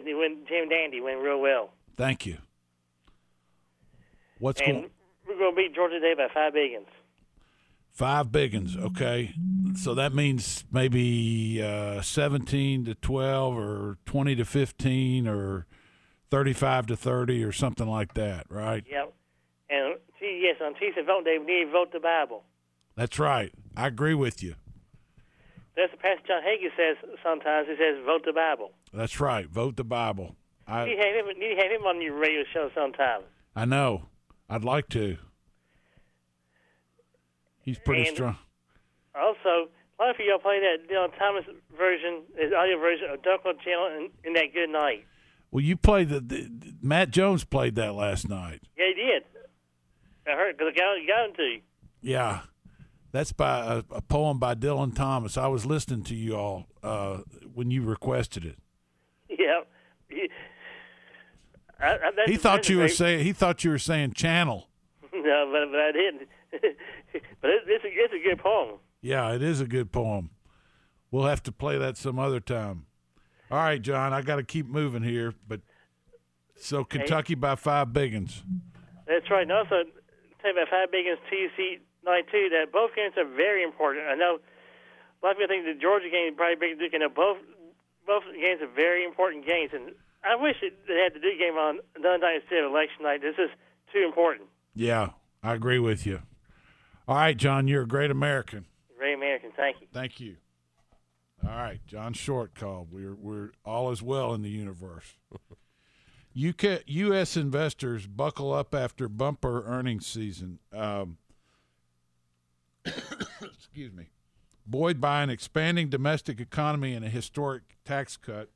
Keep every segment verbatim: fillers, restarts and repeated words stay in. good. It went Jim Dandy. Went real well. Thank you. What's and going? We're going to beat Georgia today by five biggins. Five biggins. Okay, so that means maybe uh, seventeen to twelve, or twenty to fifteen, or thirty-five to thirty, or something like that, right? Yep. And yes, on Tuesday vote day, we need to vote the Bible. That's right. I agree with you. That's what Pastor John Hagee says sometimes. He says, vote the Bible. That's right. Vote the Bible. I, you, have him, you have him on your radio show sometime. I know. I'd like to. He's pretty and strong. Also, a lot of y'all play that Dylan Thomas version, his audio version of Dunkel Channel in that Good Night. Well, you played the, the – Matt Jones played that last night. Yeah, he did. I heard because I got, got him to you. Yeah. That's by a, a poem by Dylan Thomas. I was listening to you all uh, when you requested it. Yeah, he, I, I, he thought you were saying he thought you were saying channel. No, but, but I didn't. But it, it's a it's a good poem. Yeah, it is a good poem. We'll have to play that some other time. All right, John, I got to keep moving here. But so Kentucky hey. by five biggins. That's right. And also, tell you about five biggins T C. Night two, that both games are very important. I know a lot of people think the Georgia game is probably big Duke, and both both games are very important games. And I wish it, they had the Duke game on another night instead of election night. This is too important. Yeah, I agree with you. All right, John, you're a great American. Great American, thank you. Thank you. All right, John Short called. We're we're all is well in the universe. U K, U S investors buckle up after bumper earnings season. Um, excuse me, buoyed by an expanding domestic economy and a historic tax cut,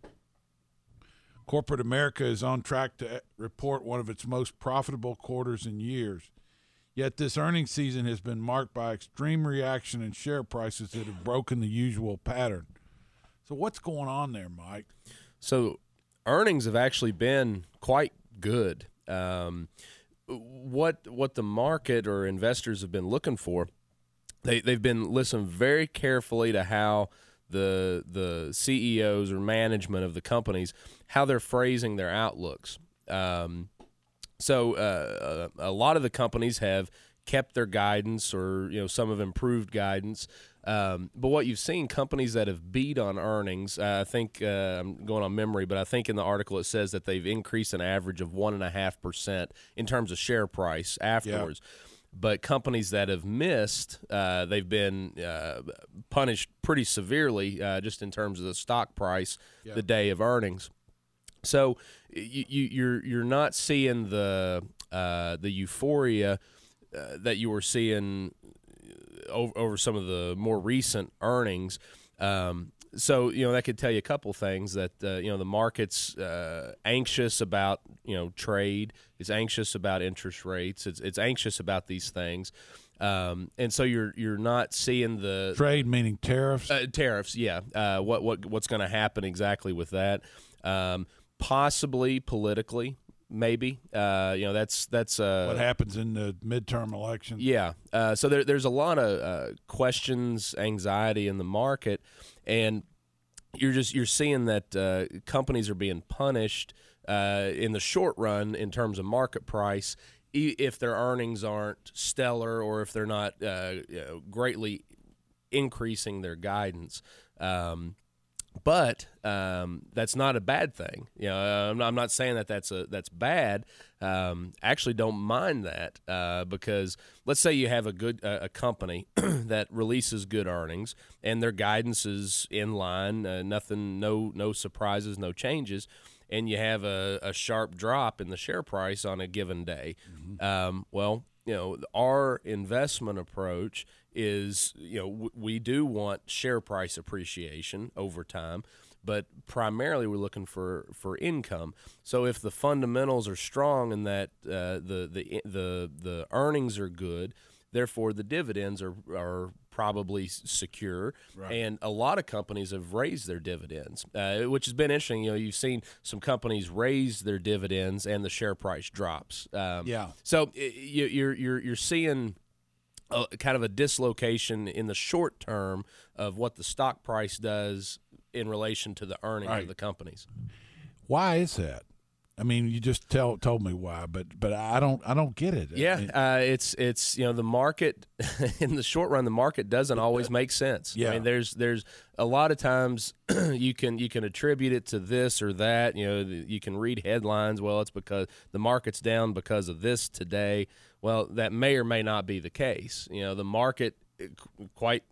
corporate America is on track to report one of its most profitable quarters in years. Yet this earnings season has been marked by extreme reaction in share prices that have broken the usual pattern. So what's going on there, Mike? So earnings have actually been quite good. Um, what what the market or investors have been looking for, They, they've been listening very carefully to how the the C E Os or management of the companies, how they're phrasing their outlooks. Um, so uh, a, a lot of the companies have kept their guidance, or you know some have improved guidance. Um, but what you've seen, companies that have beat on earnings, uh, I think uh, I'm going on memory, but I think in the article it says that they've increased an average of one point five percent in terms of share price afterwards. Yeah. But companies that have missed, uh, they've been uh, punished pretty severely uh, just in terms of the stock price yeah. the day of earnings. So you, you, you're you're not seeing the uh, the euphoria uh, that you were seeing over, over some of the more recent earnings. Um, so you know that could tell you a couple things that uh, you know the market's uh, anxious about you know trade, it's anxious about interest rates, it's it's anxious about these things, um, and so you're you're not seeing the trade meaning tariffs, uh, tariffs, yeah. Uh, what what what's going to happen exactly with that? Um, possibly politically, maybe. Uh, you know that's that's uh, what happens in the midterm election. Yeah. Uh, so there, there's a lot of uh, questions, anxiety in the market. And you're just you're seeing that uh, companies are being punished uh, in the short run in terms of market price e- if their earnings aren't stellar or if they're not uh, you know, greatly increasing their guidance. Um, but um, that's not a bad thing. You know, I'm not, I'm not saying that that's a that's bad. Um, actually, don't mind that uh, because let's say you have a good uh, a company that releases good earnings and their guidance is in line, uh, nothing, no no surprises, no changes, and you have a, a sharp drop in the share price on a given day. Mm-hmm. Um, well, you know, our investment approach is, you know, w- we do want share price appreciation over time, but primarily we're looking for, for income. So if the fundamentals are strong and that uh, the the the the earnings are good, therefore the dividends are are probably secure. Right. And a lot of companies have raised their dividends, uh, which has been interesting. You know, you've seen some companies raise their dividends and the share price drops. Um, yeah. So you, you're you're you're seeing a, kind of a dislocation in the short term of what the stock price does in relation to the earnings right. of the companies. Why is that? I mean, you just tell told me why, but but I don't I don't get it. Yeah, I mean, uh, it's it's you know the market in the short run, the market doesn't always make sense. Yeah. I mean, there's there's a lot of times you can you can attribute it to this or that. You know, you can read headlines. Well, it's because the market's down because of this today. Well, that may or may not be the case. You know, the market. Quite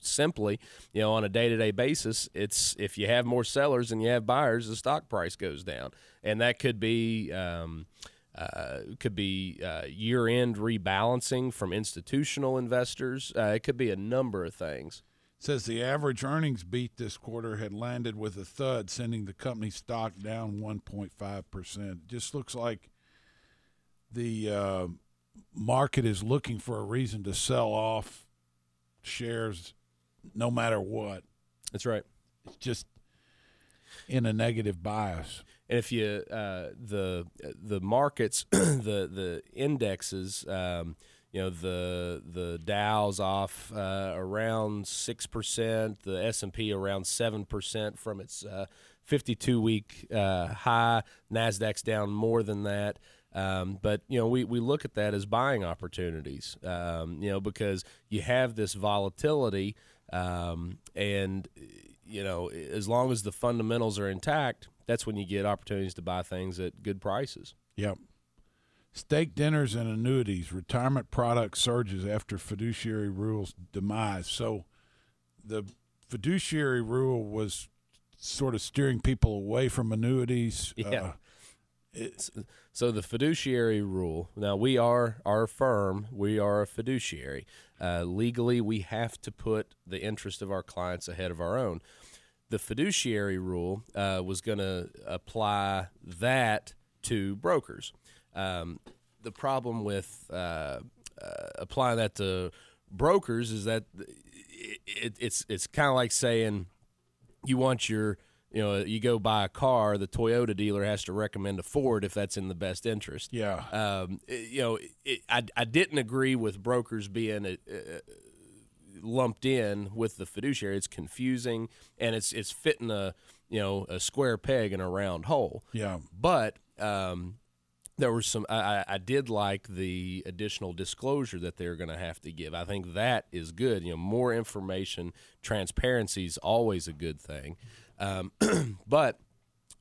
simply, you know, on a day-to-day basis, it's if you have more sellers than you have buyers, the stock price goes down, and that could be um, uh, could be uh, year-end rebalancing from institutional investors. Uh, it could be a number of things. It says the average earnings beat this quarter had landed with a thud, sending the company's stock down one point five percent. It just looks like the uh, market is looking for a reason to sell off shares no matter what. That's right. It's just in a negative bias. And if you uh the the markets the the indexes um you know the the Dow's off uh around six percent, the S and P around seven percent from its uh fifty-two week uh high. Nasdaq's down more than that. Um, but, you know, we, we look at that as buying opportunities, um, you know, because you have this volatility um, and, you know, as long as the fundamentals are intact, that's when you get opportunities to buy things at good prices. Yep. Steak dinners and annuities, retirement product surges after fiduciary rule's demise. So the fiduciary rule was sort of steering people away from annuities. Yeah. Uh, It's, so the fiduciary rule, now we are our firm, we are a fiduciary. Uh, legally, we have to put the interest of our clients ahead of our own. The fiduciary rule uh, was going to apply that to brokers. Um, the problem with uh, uh, applying that to brokers is that it, it's it's kind of like saying you want your You know, you go buy a car, the Toyota dealer has to recommend a Ford if that's in the best interest. Yeah. Um, you know, it, I, I didn't agree with brokers being a, a, lumped in with the fiduciary. It's confusing, and it's it's fitting a, you know, a square peg in a round hole. Yeah. But um, there was some I, – I did like the additional disclosure that they're going to have to give. I think that is good. You know, more information, transparency is always a good thing. Um, but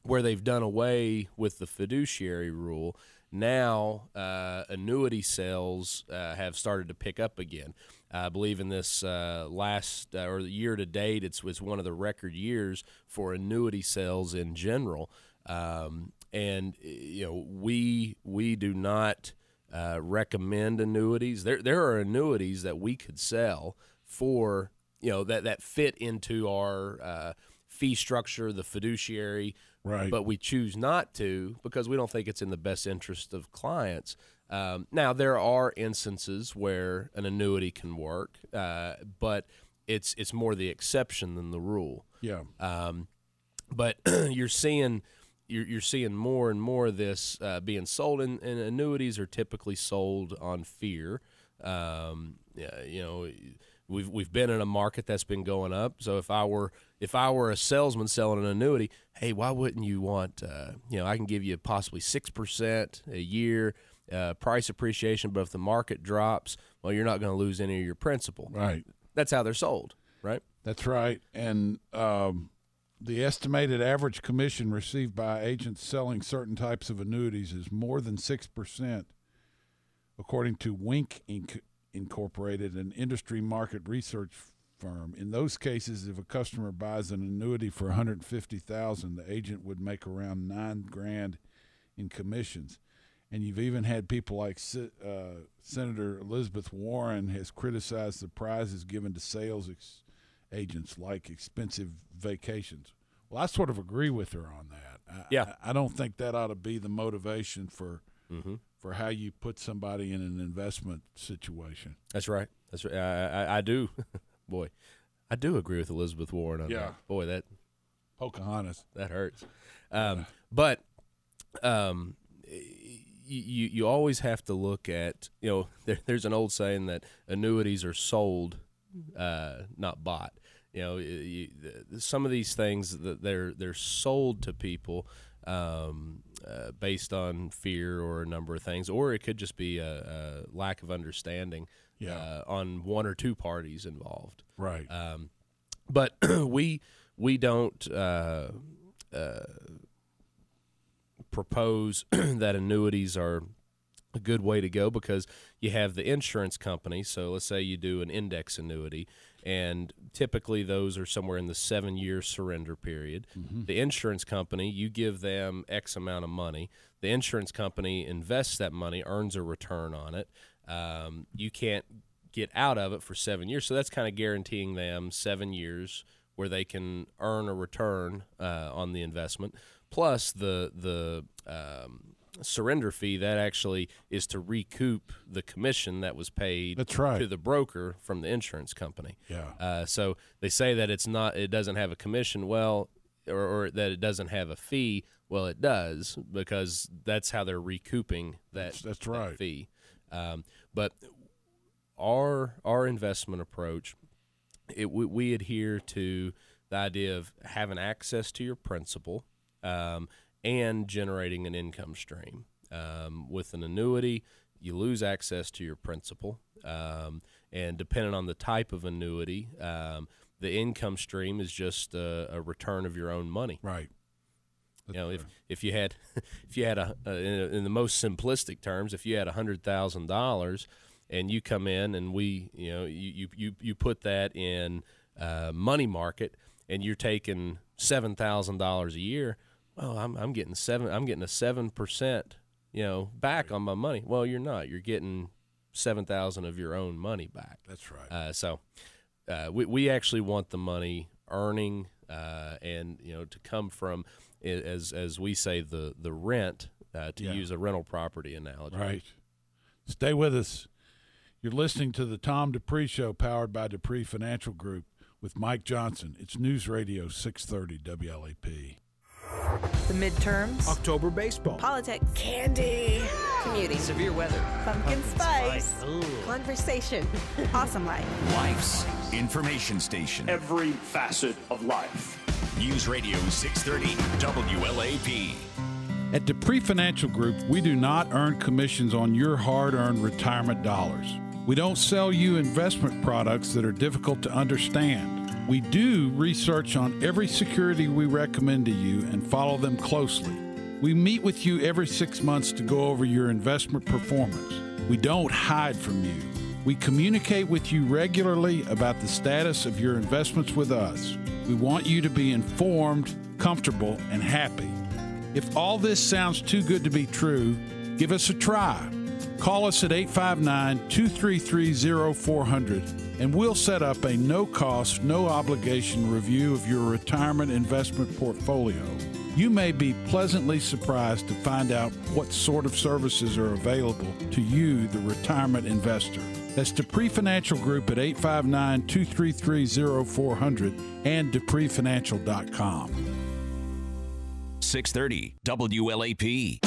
where they've done away with the fiduciary rule, now uh, annuity sales uh, have started to pick up again. I believe in this uh, last uh, or year to date, it's, it's one of the record years for annuity sales in general. Um, and you know, we we do not uh, recommend annuities. There there are annuities that we could sell for you know that that fit into our. Uh, fee structure, the fiduciary, right? But we choose not to because we don't think it's in the best interest of clients. Um, now, there are instances where an annuity can work, uh, but it's it's more the exception than the rule. Yeah. Um, but you're seeing you're, you're seeing more and more of this uh, being sold, and, and annuities are typically sold on fear. Um, yeah, you know. We've we've been in a market that's been going up. So if I were if I were a salesman selling an annuity, hey, why wouldn't you want? Uh, you know, I can give you possibly six percent a year uh, price appreciation, but if the market drops, well, you're not going to lose any of your principal. Right. That's how they're sold. Right. That's right. And um, the estimated average commission received by agents selling certain types of annuities is more than six percent, according to Wink Incorporated. Incorporated, an industry market research firm. In those cases, if a customer buys an annuity for one hundred fifty thousand dollars, the agent would make around nine grand in commissions. And you've even had people like uh, Senator Elizabeth Warren has criticized the prizes given to sales ex- agents, like expensive vacations. Well, I sort of agree with her on that. I, yeah, I, I don't think that ought to be the motivation for. Mm-hmm. For how you put somebody in an investment situation. That's right. That's right. I I, I do, boy, I do agree with Elizabeth Warren on yeah. that. Boy, that Pocahontas that hurts. Um, yeah. But um, you you always have to look at you know there, there's an old saying that annuities are sold, uh, not bought. You know, you, some of these things that they're they're sold to people. um, uh, based on fear or a number of things, or it could just be a, a lack of understanding yeah. uh, on one or two parties involved. Right. Um, but we we don't uh, uh, propose that annuities are a good way to go, because you have the insurance company. So let's say you do an index annuity, and typically those are somewhere in the seven-year surrender period. Mm-hmm. The insurance company, you give them X amount of money. The insurance company invests that money, earns a return on it. Um, you can't get out of it for seven years. So that's kind of guaranteeing them seven years where they can earn a return uh, on the investment. Plus the the um, surrender fee, that actually is to recoup the commission that was paid That's right. to the broker from the insurance company. Yeah. Uh, so they say that it's not, it doesn't have a commission, well, or, or that it doesn't have a fee. Well, it does, because that's how they're recouping that, that's, that's that right. fee. Um, but our our investment approach, it we, we adhere to the idea of having access to your principal, um, and generating an income stream. Um, with an annuity, you lose access to your principal, um, and depending on the type of annuity, um, the income stream is just a, a return of your own money. Right. That's you know, fair. if if you had, if you had a, a in, in the most simplistic terms, if you had a hundred thousand dollars, and you come in and we, you know, you you you, you put that in uh, money market, and you're taking seven thousand dollars a year. Well, I'm I'm getting seven. I'm getting a seven percent, you know, back right. on my money. Well, you're not. You're getting seven thousand of your own money back. That's right. Uh, so, uh, we we actually want the money earning, uh, and you know, to come from, as as we say, the the rent. Uh, to yeah. use a rental property analogy. Right. Stay with us. You're listening to the Tom Dupree Show, powered by Dupree Financial Group, with Mike Johnson. It's News Radio six thirty W L A P. The midterms, October baseball, politics, candy, commuting, severe weather, pumpkin, pumpkin spice, spice. Conversation, awesome life, life's information station, every facet of life. News Radio six thirty W L A P. At Dupree Financial Group, we do not earn commissions on your hard-earned retirement dollars. We don't sell you investment products that are difficult to understand. We do research on every security we recommend to you and follow them closely. We meet with you every six months to go over your investment performance. We don't hide from you. We communicate with you regularly about the status of your investments with us. We want you to be informed, comfortable, and happy. If all this sounds too good to be true, give us a try. Call us at eight five nine, two three three, oh four hundred, and we'll set up a no-cost, no-obligation review of your retirement investment portfolio. You may be pleasantly surprised to find out what sort of services are available to you, the retirement investor. That's Dupree Financial Group at eight five nine, two three three, oh four hundred and Dupree Financial dot com. six thirty W L A P.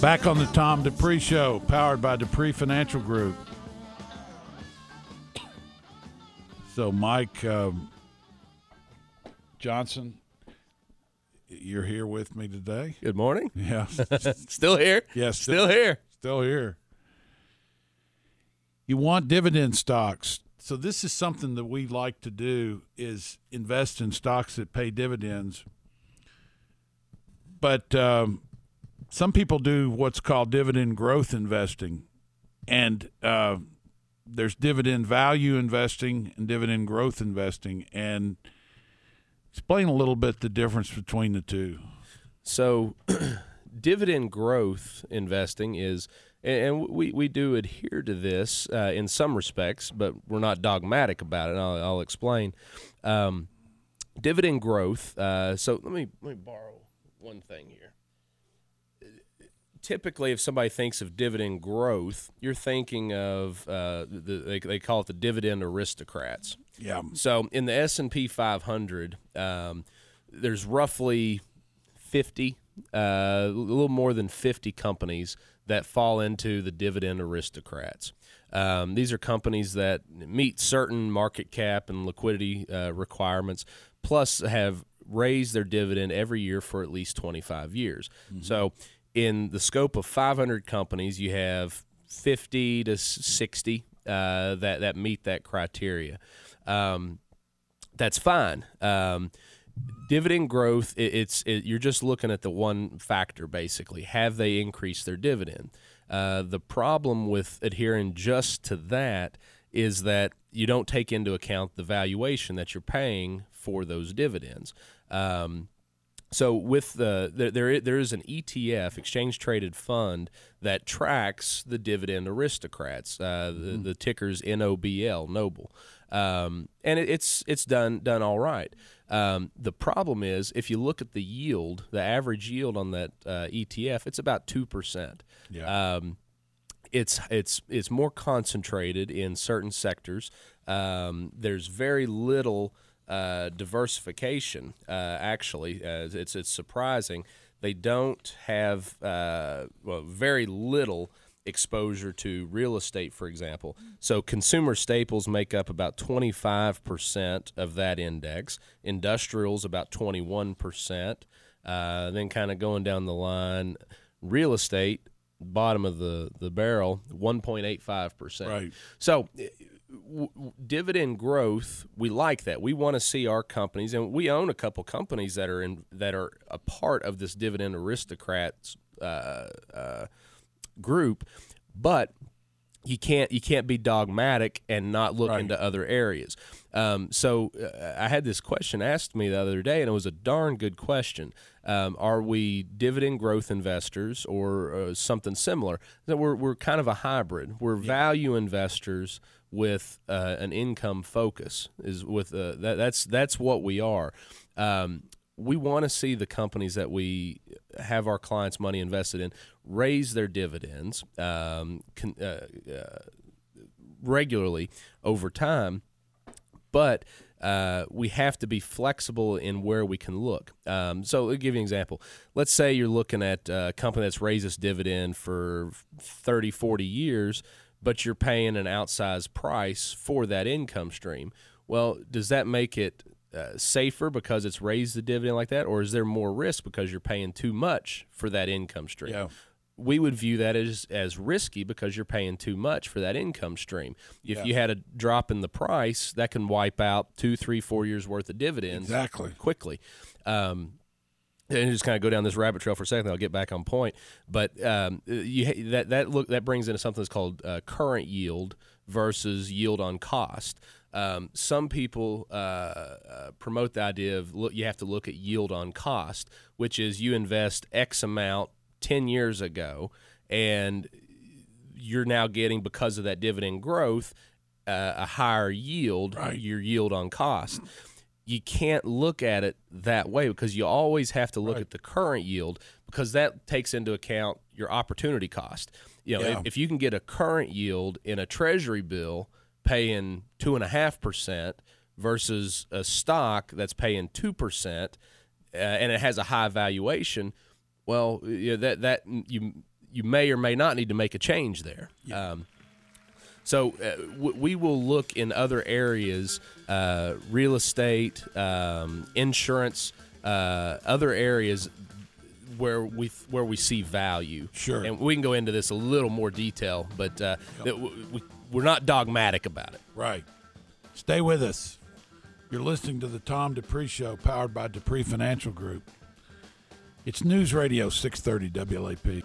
Back on the Tom Dupree Show, powered by Dupree Financial Group. So, Mike, um, Johnson, you're here with me today. Good morning. Yeah. Still here? Yes. Yeah, still, still here. Still here. You want dividend stocks. So this is something that we like to do, is invest in stocks that pay dividends. But um, some people do what's called dividend growth investing. And uh, there's dividend value investing and dividend growth investing. And explain a little bit the difference between the two. So dividend growth investing is, and we, we do adhere to this uh, in some respects, but we're not dogmatic about it. And I'll, I'll explain. Um, dividend growth. Uh, so let me let me borrow one thing here. Typically, if somebody thinks of dividend growth, you're thinking of, uh, the, they, they call it the dividend aristocrats. Yeah. So in the S and P five hundred, um, there's roughly fifty, uh, a little more than fifty companies that fall into the dividend aristocrats. Um, these are companies that meet certain market cap and liquidity uh, requirements, plus have raised their dividend every year for at least twenty-five years. Mm-hmm. So in the scope of five hundred companies, you have fifty to sixty uh, that, that meet that criteria. Um, that's fine. Um, dividend growth, it, it's it, you're just looking at the one factor, basically. Have they increased their dividend? Uh, the problem with adhering just to that is that you don't take into account the valuation that you're paying for those dividends. Um So with the there there is an E T F, exchange traded fund, that tracks the dividend aristocrats. Uh, the, mm. the ticker's N O B L, Noble, um, and it, it's it's done done all right. Um, the problem is if you look at the yield, the average yield on that uh, E T F, it's about two percent. Yeah. Um, it's it's it's more concentrated in certain sectors. Um, there's very little. Uh, diversification, uh, actually, uh, it's it's surprising. They don't have uh, well, very little exposure to real estate, for example. So consumer staples make up about twenty-five percent of that index. Industrials about twenty-one percent. Uh, then kind of going down the line, real estate, bottom of the, the barrel, one point eight five percent. Right. So W- dividend growth, we like that. We want to see our companies, and we own a couple companies that are in that are a part of this dividend aristocrats uh, uh, group. But you can't you can't be dogmatic and not look right. into other areas. Um, so uh, I had this question asked me the other day, and it was a darn good question. Um, are we dividend growth investors or uh, something similar? So we're we're kind of a hybrid. We're yeah. value investors with uh, an income focus is with uh, that, that's that's what we are. Um, we want to see the companies that we have our clients' money invested in raise their dividends um, con- uh, uh, regularly over time, but uh, we have to be flexible in where we can look. Um, so I'll give you an example. Let's say you're looking at a company that's raised its dividend for thirty, forty years, but you're paying an outsized price for that income stream. Well, does that make it uh, safer because it's raised the dividend like that, or is there more risk because you're paying too much for that income stream? Yeah. We would view that as, as risky because you're paying too much for that income stream. If yeah. you had a drop in the price, that can wipe out two, three, four years' worth of dividends exactly. quickly. Um And just kind of go down this rabbit trail for a second. I'll get back on point, but um, you, that that look that brings into something that's called uh, current yield versus yield on cost. Um, some people uh, uh, promote the idea of look, you have to look at yield on cost, which is you invest X amount ten years ago, and you're now getting because of that dividend growth uh, a higher yield, right. your yield on cost. You can't look at it that way because you always have to look right. at the current yield because that takes into account your opportunity cost. You know, yeah. if, if you can get a current yield in a treasury bill paying two and a half percent versus a stock that's paying two percent uh, and it has a high valuation, well, you know, that that you you may or may not need to make a change there. Yeah. Um, So uh, w- we will look in other areas, uh, real estate, um, insurance, uh, other areas where we where we see value. Sure. And we can go into this a little more detail, but uh, yep. we, we're not dogmatic about it. Right. Stay with us. You're listening to the Tom Dupree Show, powered by Dupree Financial Group. It's News Radio six thirty W L A P.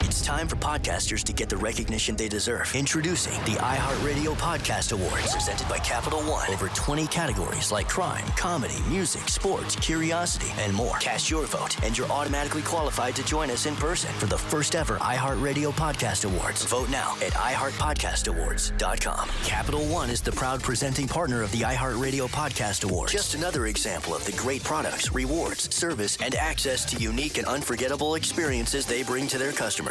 It's time for podcasters to get the recognition they deserve. Introducing the iHeartRadio Podcast Awards, presented by Capital One. Over twenty categories like crime, comedy, music, sports, curiosity, and more. Cast your vote, and you're automatically qualified to join us in person for the first ever iHeartRadio Podcast Awards. Vote now at i heart podcast awards dot com. Capital One is the proud presenting partner of the iHeartRadio Podcast Awards. Just another example of the great products, rewards, service, and access to unique and unforgettable experiences they bring to their customers.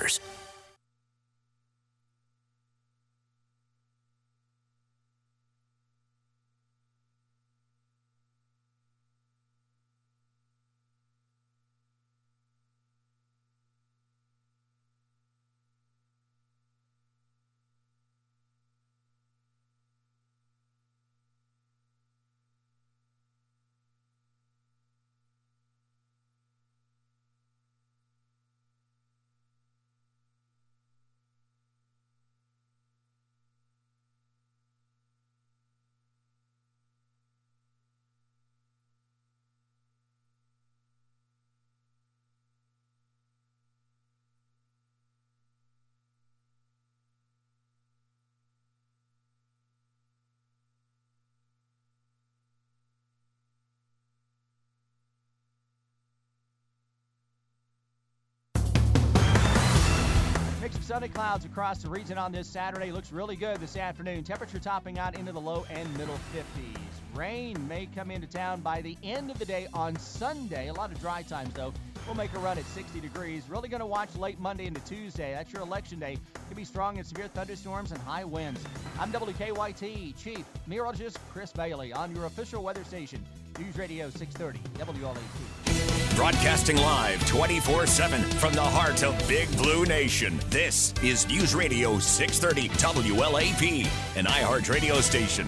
Sunny clouds across the region on this Saturday. Looks really good this afternoon. Temperature topping out into the low and middle fifties. Rain may come into town by the end of the day on Sunday. A lot of dry times, though. We'll make a run at sixty degrees. Really going to watch late Monday into Tuesday. That's your election day. Could be strong and severe thunderstorms and high winds. I'm W K Y T Chief Meteorologist Chris Bailey on your official weather station, News Radio six thirty W L A P. Broadcasting live twenty-four seven from the heart of Big Blue Nation. This is News Radio six thirty W L A P, an iHeart radio station.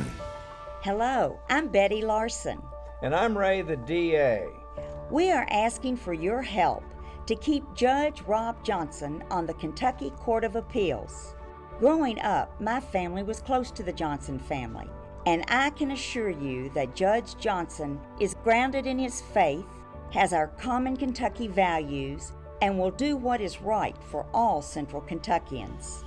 Hello, I'm Betty Larson. And I'm Ray the D A. We are asking for your help to keep Judge Rob Johnson on the Kentucky Court of Appeals. Growing up, my family was close to the Johnson family. And I can assure you that Judge Johnson is grounded in his faith, has our common Kentucky values, and will do what is right for all Central Kentuckians.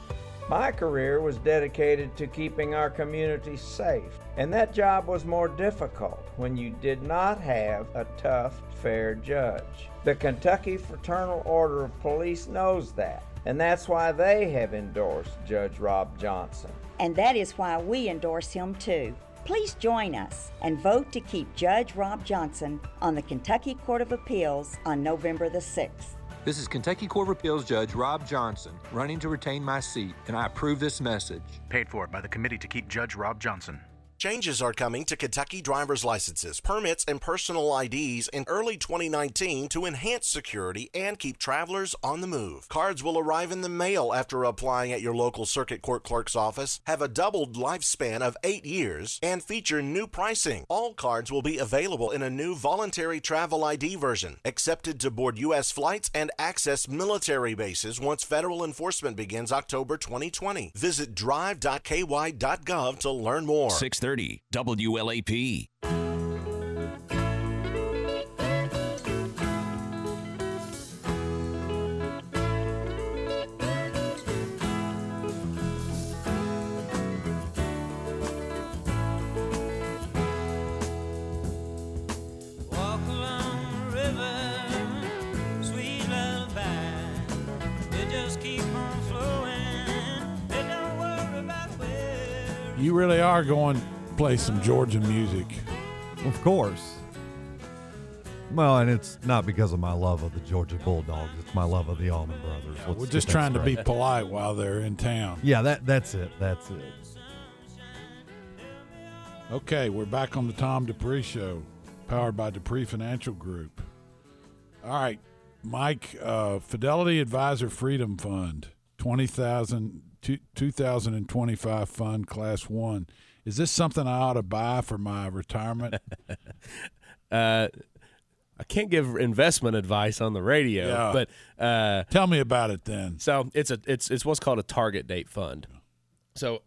My career was dedicated to keeping our community safe, and that job was more difficult when you did not have a tough, fair judge. The Kentucky Fraternal Order of Police knows that, and that's why they have endorsed Judge Rob Johnson. And that is why we endorse him, too. Please join us and vote to keep Judge Rob Johnson on the Kentucky Court of Appeals on November the sixth. This is Kentucky Court of Appeals Judge Rob Johnson, running to retain my seat, and I approve this message. Paid for by the Committee to Keep Judge Rob Johnson. Changes are coming to Kentucky driver's licenses, permits, and personal I Ds in early twenty nineteen to enhance security and keep travelers on the move. Cards will arrive in the mail after applying at your local circuit court clerk's office, have a doubled lifespan of eight years, and feature new pricing. All cards will be available in a new voluntary travel I D version, accepted to board U S flights and access military bases once federal enforcement begins October twenty twenty. Visit drive dot k y dot gov to learn more. six thirty W L A P. You really are going to play some Georgia music. Of course. Well, and it's not because of my love of the Georgia Bulldogs. It's my love of the Allman Brothers. Yeah, we're just trying to right. be polite while they're in town. Yeah, that that's it. That's it. Okay, we're back on the Tom Dupree Show, powered by Dupree Financial Group. All right, Mike, uh, Fidelity Advisor Freedom Fund, twenty thousand dollars. two thousand twenty-five fund, class one. Is this something I ought to buy for my retirement? uh, I can't give investment advice on the radio, yeah. but uh, tell me about it then. So it's a it's it's what's called a target date fund. So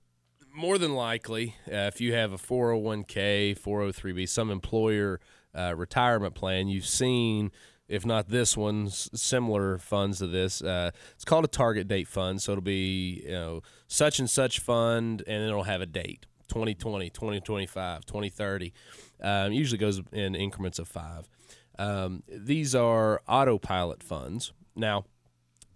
more than likely, uh, if you have a four oh one k, four oh three b, some employer uh, retirement plan, you've seen. If not this one, similar funds to this. Uh, it's called a target date fund, so it'll be you know such and such fund, and it'll have a date, twenty twenty, twenty twenty-five, twenty thirty. Um, usually goes in increments of five. Um, these are autopilot funds. Now,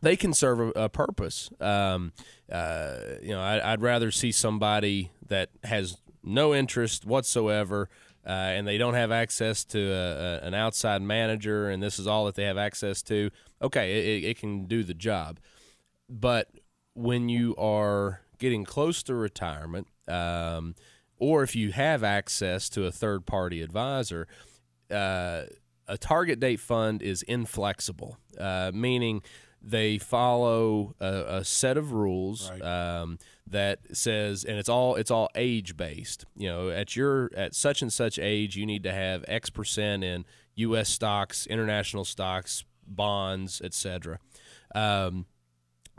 they can serve a, a purpose. Um, uh, you know, I, I'd rather see somebody that has no interest whatsoever. Uh, and they don't have access to a, a, an outside manager, and this is all that they have access to, okay, it, it can do the job. But when you are getting close to retirement, um, or if you have access to a third-party advisor, uh, a target date fund is inflexible, uh, meaning they follow a, a set of rules, right. um, that says, and it's all it's all age based. You know, at your at such and such age, you need to have X percent in U S stocks, international stocks, bonds, et cetera. Um,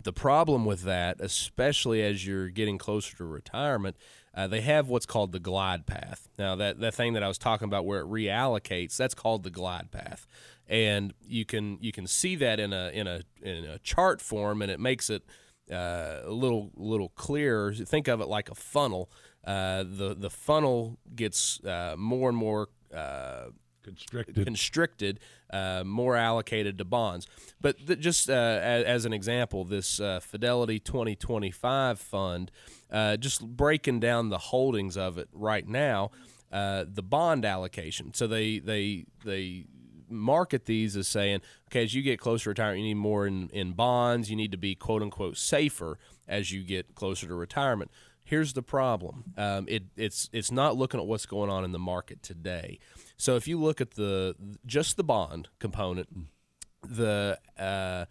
the problem with that, especially as you're getting closer to retirement, uh, they have what's called the glide path. Now, that that thing that I was talking about where it reallocates, that's called the glide path. And you can you can see that in a in a in a chart form, and it makes it uh, a little little clearer. Think of it like a funnel. Uh, the the funnel gets uh, more and more uh, constricted, constricted, uh, more allocated to bonds. But th- just uh, as, as an example, this uh, Fidelity twenty twenty-five fund, uh, just breaking down the holdings of it right now, uh, the bond allocation. So they they they. market these as saying, okay, as you get closer to retirement, you need more in, in bonds. You need to be, quote unquote, safer as you get closer to retirement. Here's the problem. Um, it, it's it's not looking at what's going on in the market today. So if you look at the just the bond component, the uh,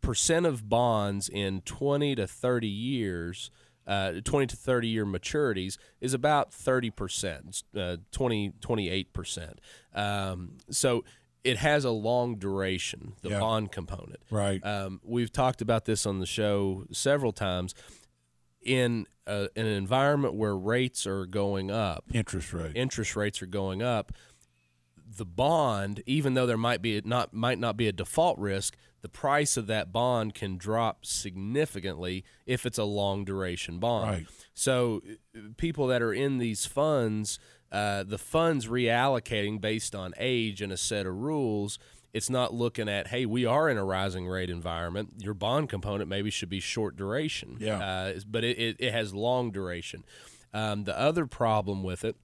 percent of bonds in twenty to thirty years, uh, twenty to thirty year maturities is about thirty percent, uh, twenty, twenty-eight percent. Um, so it has a long duration, the yeah. bond component. Right. Um, we've talked about this on the show several times. In, a, in an environment where rates are going up, interest rates, interest rates are going up. The bond, even though there might be not might not be a default risk, the price of that bond can drop significantly if it's a long duration bond. Right. So people that are in these funds, uh, the funds reallocating based on age and a set of rules. It's not looking at, hey, we are in a rising rate environment. Your bond component maybe should be short duration. Yeah. Uh, but it, it, it has long duration. Um, the other problem with it,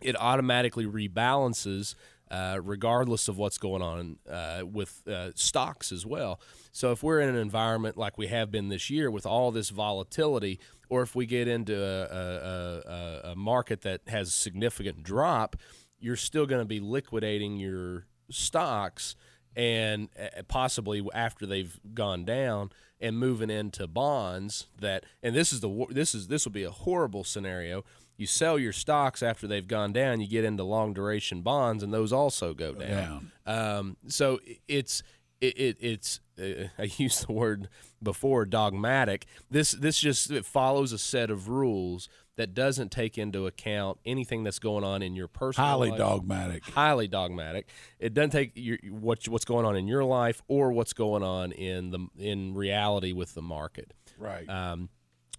it automatically rebalances uh, regardless of what's going on uh, with uh, stocks as well. So if we're in an environment like we have been this year with all this volatility, or if we get into a, a, a, a market that has significant drop, you're still going to be liquidating your stocks, and possibly after they've gone down, and moving into bonds that, and this is the this is this will be a horrible scenario. You sell your stocks after they've gone down, you get into long duration bonds, and those also go down. Yeah. Um, so it's it, it it's uh, I used the word before, dogmatic. This this just it follows a set of rules that doesn't take into account anything that's going on in your personal highly life. Highly dogmatic. Highly dogmatic. It doesn't take your, what what's going on in your life or what's going on in the in reality with the market. Right. Um,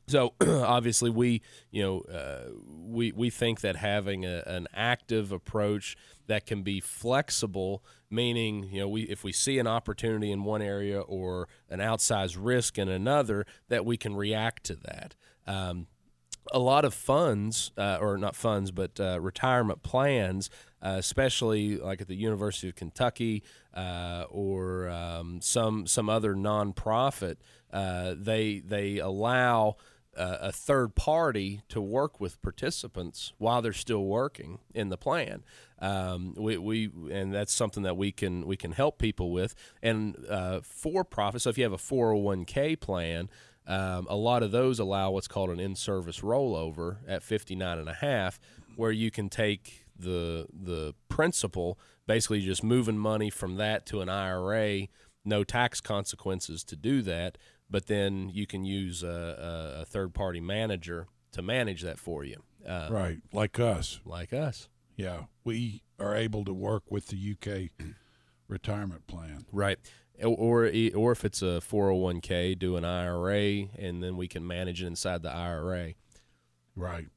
so obviously we you know uh, we we think that having a, an active approach that can be flexible, meaning you know we if we see an opportunity in one area or an outsized risk in another, that we can react to that. Um, A lot of funds, uh, or not funds, but uh, retirement plans, uh, especially like at the University of Kentucky uh, or um, some some other nonprofit, uh, they they allow uh, a third party to work with participants while they're still working in the plan. Um, we we and that's something that we can we can help people with. And uh, for profit, so if you have a four oh one k plan. Um, a lot of those allow what's called an in-service rollover at fifty-nine and a half, where you can take the the principal, basically just moving money from that to an I R A, no tax consequences to do that, but then you can use a, a, a third-party manager to manage that for you. Uh, right, like us. Like us. Yeah, we are able to work with the U K retirement plan. Right. Or or if it's a four oh one k, do an I R A, and then we can manage it inside the I R A. Right.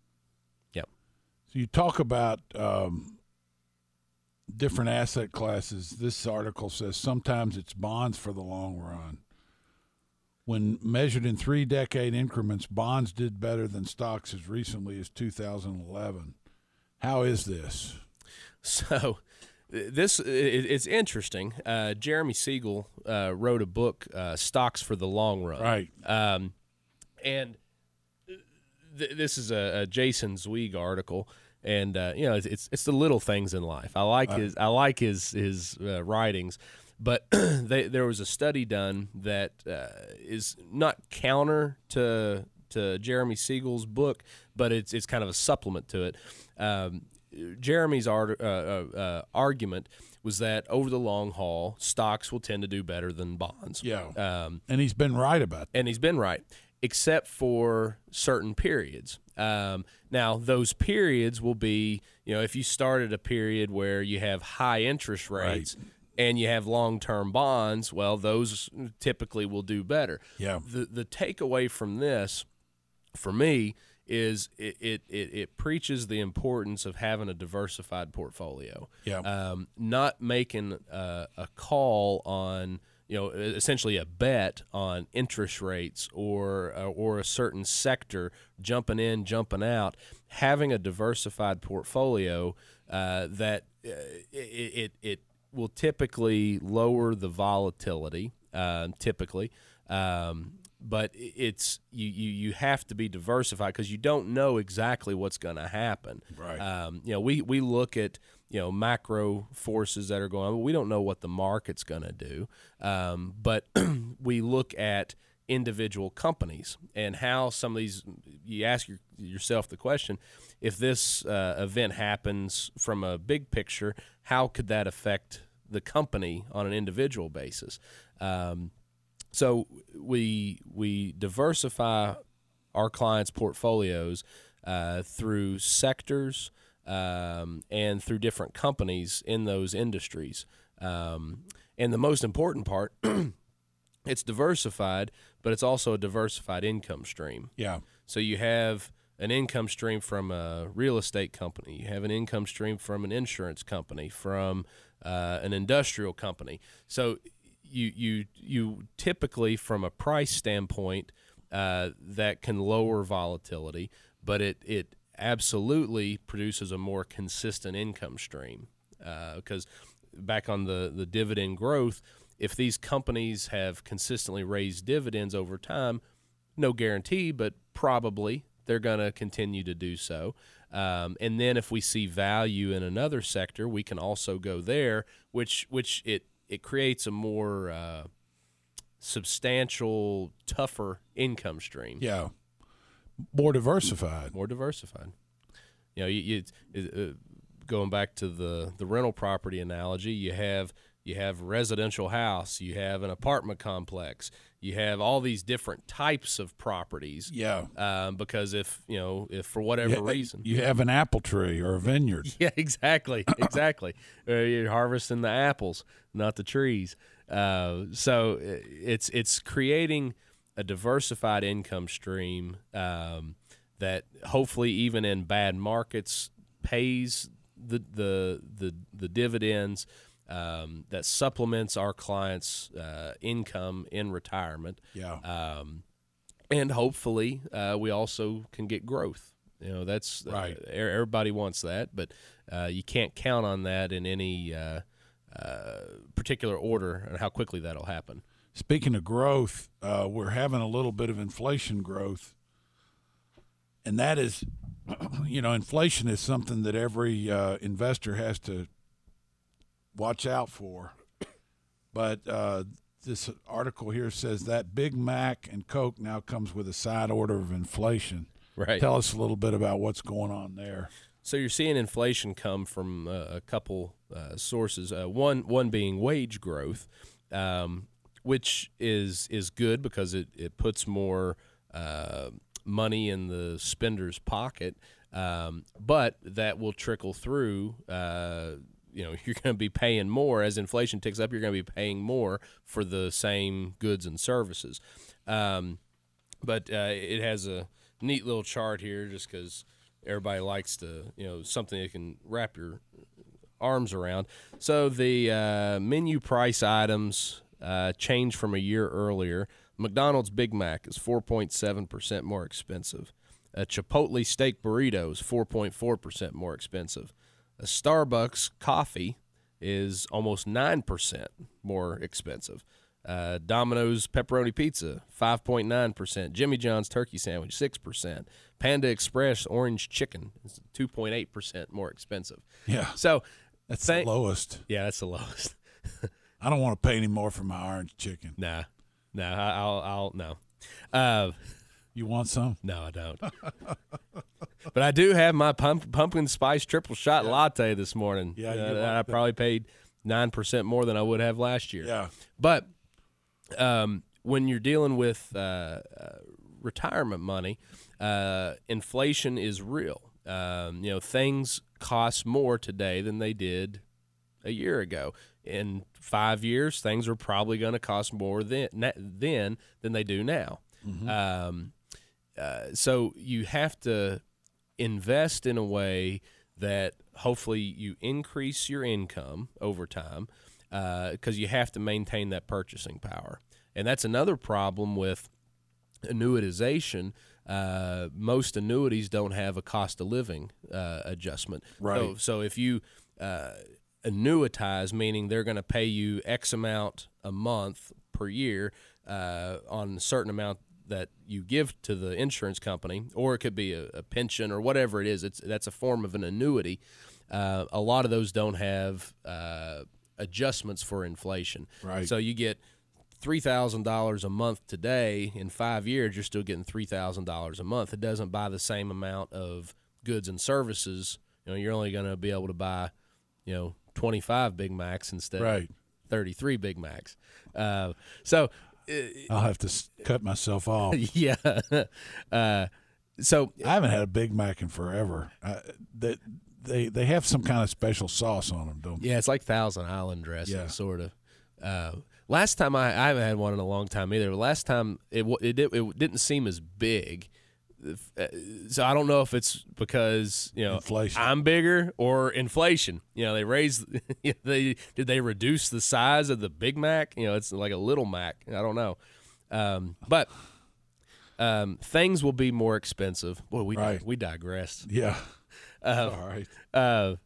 Yep. So you talk about um, different asset classes. This article says sometimes it's bonds for the long run. When measured in three-decade increments, bonds did better than stocks as recently as two thousand eleven. How is this? So... This it's interesting. Uh, Jeremy Siegel uh, wrote a book, uh, "Stocks for the Long Run," right? Um, and th- this is a, a Jason Zweig article, and uh, you know it's, it's it's the little things in life. I like uh, his I like his his uh, writings, but they, there was a study done that uh, is not counter to to Jeremy Siegel's book, but it's it's kind of a supplement to it. Um, Jeremy's art, uh, uh, argument was that over the long haul, stocks will tend to do better than bonds. Yeah, um, and he's been right about that. And he's been right, except for certain periods. Um, now, those periods will be, you know, if you started a period where you have high interest rates right. and you have long-term bonds, well, those typically will do better. Yeah. The, the takeaway from this, for me, is it, it, it, it preaches the importance of having a diversified portfolio. Yeah. Um, not making a, a call on, you know, essentially a bet on interest rates or or a certain sector, jumping in, jumping out. Having a diversified portfolio uh, that uh, it, it it will typically lower the volatility, uh, typically. Um But it's you, you, you have to be diversified because you don't know exactly what's going to happen. Right. Um, you know, we, we look at, you know, macro forces that are going on. But we don't know what the market's going to do. Um, but we look at individual companies and how some of these – you ask your, yourself the question, if this uh, event happens from a big picture, how could that affect the company on an individual basis? Um So we we diversify our clients' portfolios uh, through sectors um, and through different companies in those industries. Um, and the most important part, it's diversified, but it's also a diversified income stream. Yeah. So you have an income stream from a real estate company. You have an income stream from an insurance company, from uh, an industrial company. So You you you typically, from a price standpoint, uh, that can lower volatility, but it, it absolutely produces a more consistent income stream. because uh, back on the, the dividend growth, if these companies have consistently raised dividends over time, no guarantee, but probably they're going to continue to do so. Um, and then if we see value in another sector, we can also go there, which which it, it creates a more uh, substantial, tougher income stream. Yeah, more diversified. More diversified. You know, you, you uh, going back to the, the rental property analogy, you have you have residential house, you have an apartment complex, you have all these different types of properties. Yeah. Um, because if, you know, if for whatever yeah, reason. You have an apple tree or a vineyard. Yeah, exactly. Exactly. uh, you're harvesting the apples, not the trees. Uh, so it's it's creating a diversified income stream um, that hopefully even in bad markets pays the the the, the dividends um, that supplements our clients' uh, income in retirement. Yeah. Um, and hopefully uh, we also can get growth. You know, that's right. Uh, everybody wants that, but uh, you can't count on that in any uh, uh, particular order and how quickly that'll happen. Speaking of growth, uh, we're having a little bit of inflation growth, and that is, you know, inflation is something that every uh, investor has to watch out for. But uh, this article here says that Big Mac and Coke now comes with a side order of inflation. Right. Tell us a little bit about what's going on there. So you're seeing inflation come from uh, a couple uh, sources. Uh, one, one being wage growth. Um, Which is is good because it, it puts more uh, money in the spender's pocket, um, but that will trickle through. Uh, you know, you're going to be paying more as inflation ticks up. You're going to be paying more for the same goods and services. Um, but uh, it has a neat little chart here, just because everybody likes to, you know, something that can wrap your arms around. So the uh, menu price items. Uh, change from a year earlier. McDonald's Big Mac is four point seven percent more expensive. A Chipotle steak burrito is four point four percent more expensive. A Starbucks coffee is almost nine percent more expensive. Uh, Domino's pepperoni pizza, five point nine percent. Jimmy John's turkey sandwich, six percent. Panda Express orange chicken is two point eight percent more expensive. Yeah. So that's th- the lowest. Yeah, that's the lowest. I don't want to pay any more for my orange chicken. Nah, no, nah, I'll, I'll, no. Uh, you want some? No, I don't. But I do have my pump, pumpkin spice triple shot yeah. latte this morning. Yeah, uh, and I probably paid nine percent more than I would have last year. Yeah, but um, when you're dealing with uh, uh, retirement money, uh, inflation is real. Um, you know, things cost more today than they did a year ago. In five years, things are probably going to cost more then, then than they do now. Mm-hmm. Um, uh, so you have to invest in a way that hopefully you increase your income over time, because uh, you have to maintain that purchasing power. And that's another problem with annuitization. Uh, most annuities don't have a cost of living uh, adjustment. Right. So, so if you... Uh, annuitize, meaning they're going to pay you X amount a month per year uh, on a certain amount that you give to the insurance company, or it could be a, a pension or whatever it is. It's that's a form of an annuity. Uh, a lot of those don't have uh, adjustments for inflation. Right. So you get three thousand dollars a month today. In five years, you're still getting three thousand dollars a month. It doesn't buy the same amount of goods and services. You know, you're only going to be able to buy, you know, twenty-five Big Macs instead right. of thirty-three Big Macs. Uh, so uh, I'll have to s- cut myself off. Yeah. Uh, so I haven't had a Big Mac in forever. Uh, that they, they they have some kind of special sauce on them, don't they? Yeah, it's like Thousand Island dressing, yeah. sort of. Uh, last time I, I haven't had one in a long time either. But last time it it it didn't seem as big. So I don't know if it's because, you know, inflation. I'm bigger or inflation. You know, they raised they did they reduce the size of the Big Mac? You know, it's like a Little Mac. I don't know, um, but um, things will be more expensive. Boy, we right. we digressed. Yeah, um, all right. Uh,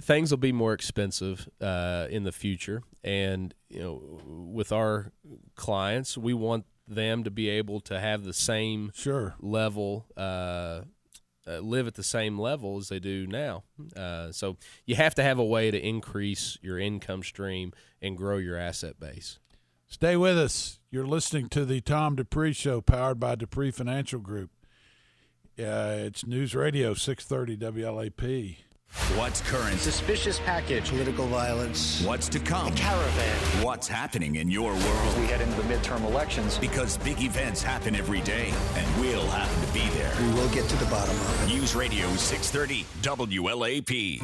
things will be more expensive uh, in the future. And, you know, with our clients, we want them to be able to have the same sure. level, uh, uh, live at the same level as they do now. Uh, so you have to have a way to increase your income stream and grow your asset base. Stay with us. You're listening to the Tom Dupree Show, powered by Dupree Financial Group. Uh, it's News Radio six thirty W L A P. What's current? Suspicious package. Political violence. What's to come? A caravan. What's happening in your world? We head into the midterm elections. Because big events happen every day, and we'll happen to be there. We will get to the bottom of it. News Radio six thirty W L A P.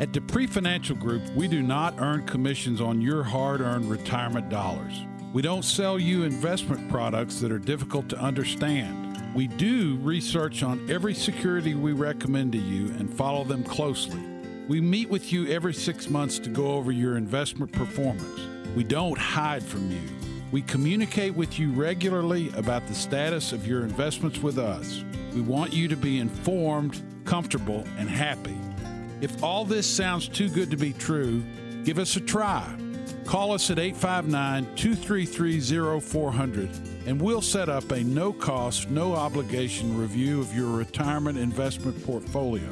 At Dupree Financial Group, we do not earn commissions on your hard-earned retirement dollars. We don't sell you investment products that are difficult to understand. We do research on every security we recommend to you and follow them closely. We meet with you every six months to go over your investment performance. We don't hide from you. We communicate with you regularly about the status of your investments with us. We want you to be informed, comfortable, and happy. If all this sounds too good to be true, give us a try. Call us at eight five nine, two three three, oh four hundred, and we'll set up a no-cost, no-obligation review of your retirement investment portfolio.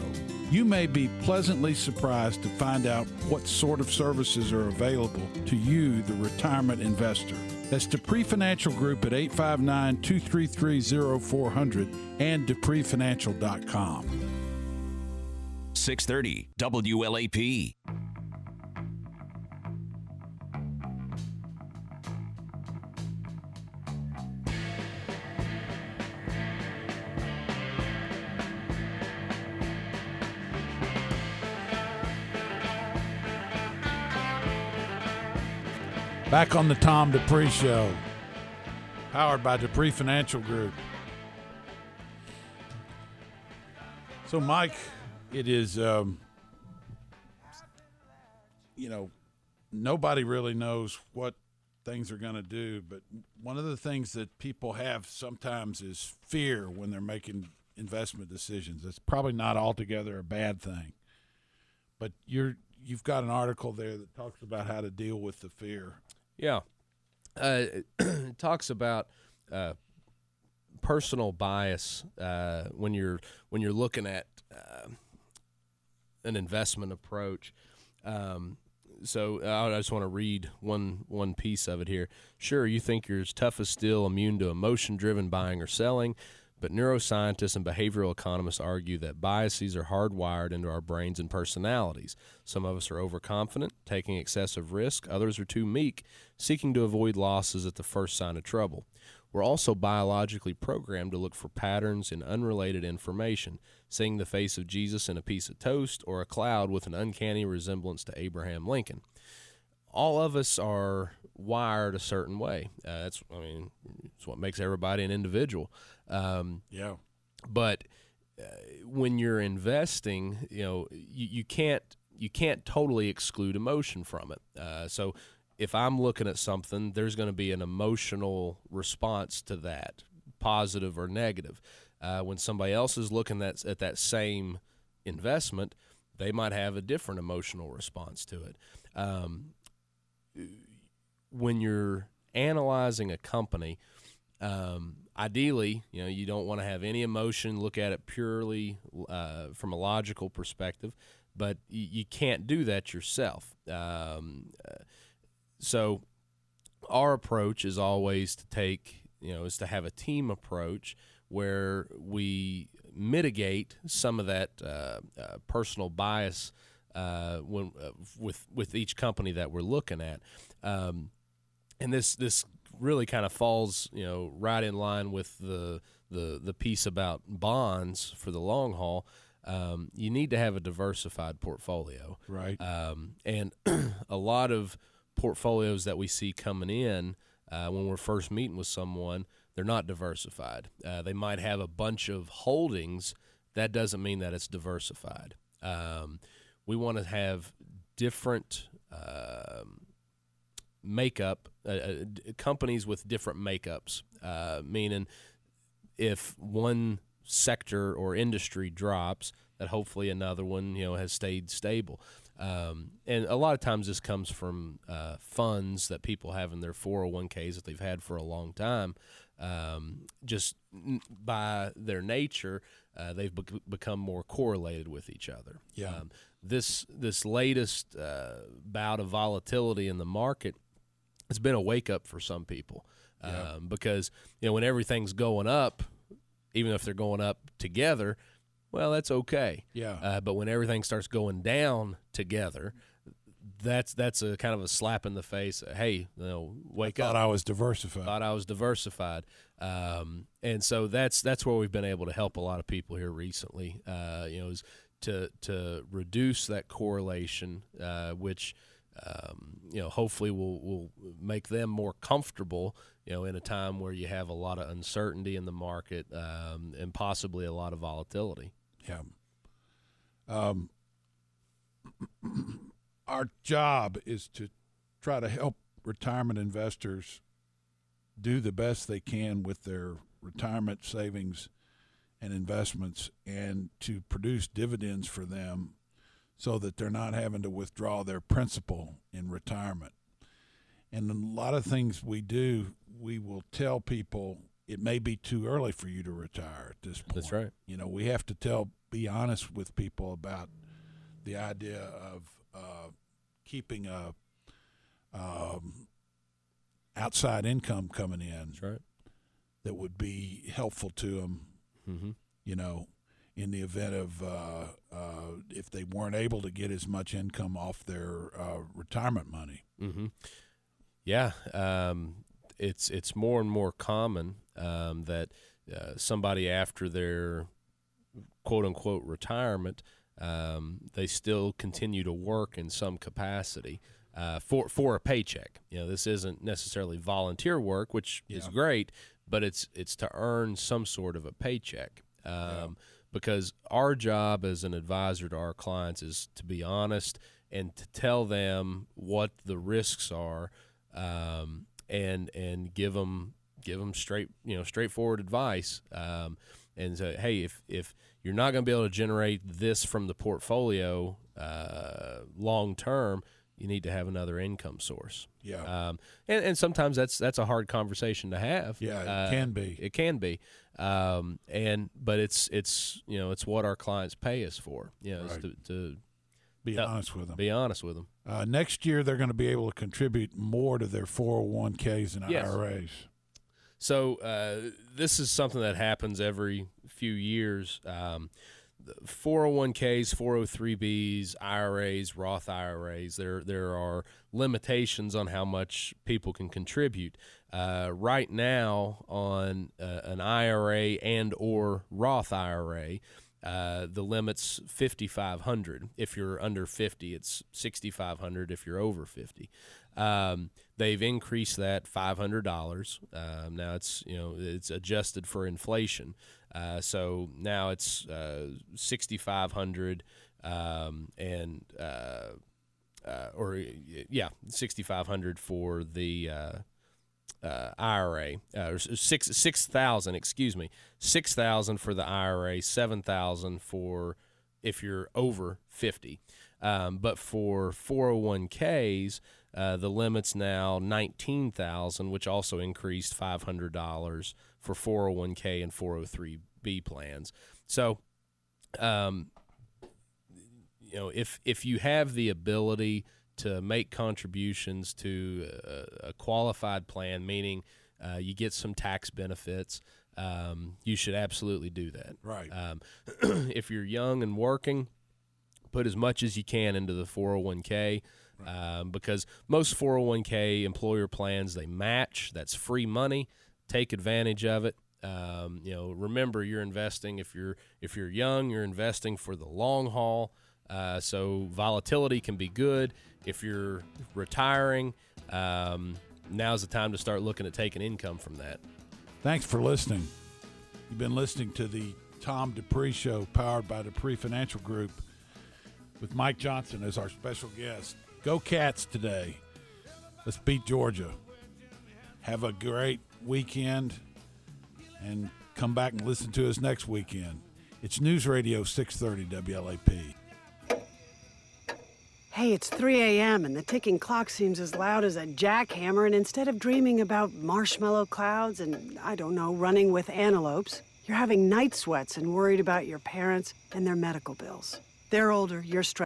You may be pleasantly surprised to find out what sort of services are available to you, the retirement investor. That's Dupree Financial Group at eight five nine, two three three, oh four hundred and Dupree Financial dot com. six thirty W L A P. Back on the Tom Dupree Show, powered by Dupree Financial Group. So, Mike, it is, um, you know, nobody really knows what things are going to do, but one of the things that people have sometimes is fear when they're making investment decisions. It's probably not altogether a bad thing, but you're, you've got an article there that talks about how to deal with the fear. Yeah. Uh, it talks about uh, personal bias uh, when you're when you're looking at uh, an investment approach. Um, so I just want to read one one piece of it here. Sure, you think you're as tough as steel, immune to emotion-driven buying or selling, but neuroscientists and behavioral economists argue that biases are hardwired into our brains and personalities. Some of us are overconfident, taking excessive risk. Others are too meek, seeking to avoid losses at the first sign of trouble. We're also biologically programmed to look for patterns in unrelated information, seeing the face of Jesus in a piece of toast or a cloud with an uncanny resemblance to Abraham Lincoln. All of us are wired a certain way. Uh, that's, I mean, it's what makes everybody an individual. Um, yeah. But uh, when you're investing, you know, you, you can't you can't totally exclude emotion from it. Uh, so if I'm looking at something, there's going to be an emotional response to that, positive or negative. Uh, when somebody else is looking at, at that same investment, they might have a different emotional response to it. Um, when you're analyzing a company, um, ideally, you know, you don't want to have any emotion, look at it purely uh, from a logical perspective, but you, you can't do that yourself. Um, uh, so our approach is always to take, you know, is to have a team approach where we mitigate some of that uh, uh, personal bias Uh, when uh, with with each company that we're looking at, um, and this this really kind of falls, you know, right in line with the the the piece about bonds for the long haul. Um, you need to have a diversified portfolio, right? Um, and a lot of portfolios that we see coming in uh, when we're first meeting with someone, they're not diversified. Uh, they might have a bunch of holdings. That doesn't mean that it's diversified. Um, We want to have different uh, makeup, uh, uh, companies with different makeups, uh, meaning if one sector or industry drops, that hopefully another one, you know, has stayed stable. Um, and a lot of times this comes from uh, funds that people have in their four oh one k's that they've had for a long time. Um, just n- by their nature, uh, they've be- become more correlated with each other. Yeah. Um, this this latest uh, bout of volatility in the market, it's been a wake-up for some people. Yeah. Um, because, you know, when everything's going up, even if they're going up together, well, that's okay. Yeah. Uh, but when everything starts going down together, that's that's a kind of a slap in the face. Hey, you know, wake up. I thought I was diversified. Thought I was diversified. Um, and so that's that's where we've been able to help a lot of people here recently. Uh, you know, is to to reduce that correlation, uh, which um, you know, hopefully will will make them more comfortable. You know, in a time where you have a lot of uncertainty in the market, um, and possibly a lot of volatility. Yeah. Um, our job is to try to help retirement investors do the best they can with their retirement savings and investments, and to produce dividends for them so that they're not having to withdraw their principal in retirement. And a lot of things we do, we will tell people it may be too early for you to retire at this point. That's right. You know, we have to tell, be honest with people about the idea of uh, keeping a um, outside income coming in. That's right. That would be helpful to them, mm-hmm. you know, in the event of uh, uh, if they weren't able to get as much income off their uh, retirement money. Mm-hmm. Yeah, um, it's it's more and more common um, that uh, somebody after their quote-unquote retirement, um, they still continue to work in some capacity uh, for for a paycheck. You know, this isn't necessarily volunteer work, which yeah. is great, but it's it's to earn some sort of a paycheck. Um, yeah. Because our job as an advisor to our clients is to be honest and to tell them what the risks are. Um, and, and give them, give them straight, you know, straightforward advice. Um, and say, hey, if, if you're not going to be able to generate this from the portfolio, uh, long-term, you need to have another income source. Yeah. Um, and, and sometimes that's, that's a hard conversation to have. Yeah. It uh, can be, it can be. Um, and, but it's, it's, you know, it's what our clients pay us for, you know, right. is to, to Be no, honest with them. Be honest with them. Uh, next year, they're going to be able to contribute more to their four oh one k's and yes. I R As. So uh, this is something that happens every few years. Um, four oh one k's, four oh three b's, I R As, Roth I R As, there there are limitations on how much people can contribute. Uh, right now on uh, an I R A and or Roth I R A, Uh, the limit's fifty-five hundred. If you're under fifty, it's sixty-five hundred. If you're over fifty, um, they've increased that five hundred dollars. Um, now it's you know it's adjusted for inflation, uh, so now it's uh, sixty-five hundred um, and uh, uh, or yeah, sixty-five hundred for the uh, Uh, I R A, uh, or six six thousand, excuse me, six thousand for the I R A, seven thousand for if you're over fifty. Um, but for four oh one k's, uh, the limit's now nineteen thousand, which also increased five hundred dollars for four oh one k and four oh three b plans. So, um, you know, if if you have the ability to make contributions to a, a qualified plan, meaning uh, you get some tax benefits, um, you should absolutely do that. Right. Um, if you're young and working, put as much as you can into the four oh one k, right. um, because most four oh one k employer plans, they match. That's free money. Take advantage of it. Um, you know, remember you're investing, if you're if you're young, you're investing for the long haul. Uh, so volatility can be good. If you're retiring, um, now's the time to start looking at taking income from that. Thanks for listening. You've been listening to the Tom Dupree Show, powered by Dupree Financial Group, with Mike Johnson as our special guest. Go Cats today. Let's beat Georgia. Have a great weekend, and come back and listen to us next weekend. It's News Radio six thirty W L A P. Hey, it's three a m and the ticking clock seems as loud as a jackhammer, and instead of dreaming about marshmallow clouds and, I don't know, running with antelopes, you're having night sweats and worried about your parents and their medical bills. They're older, you're stressed.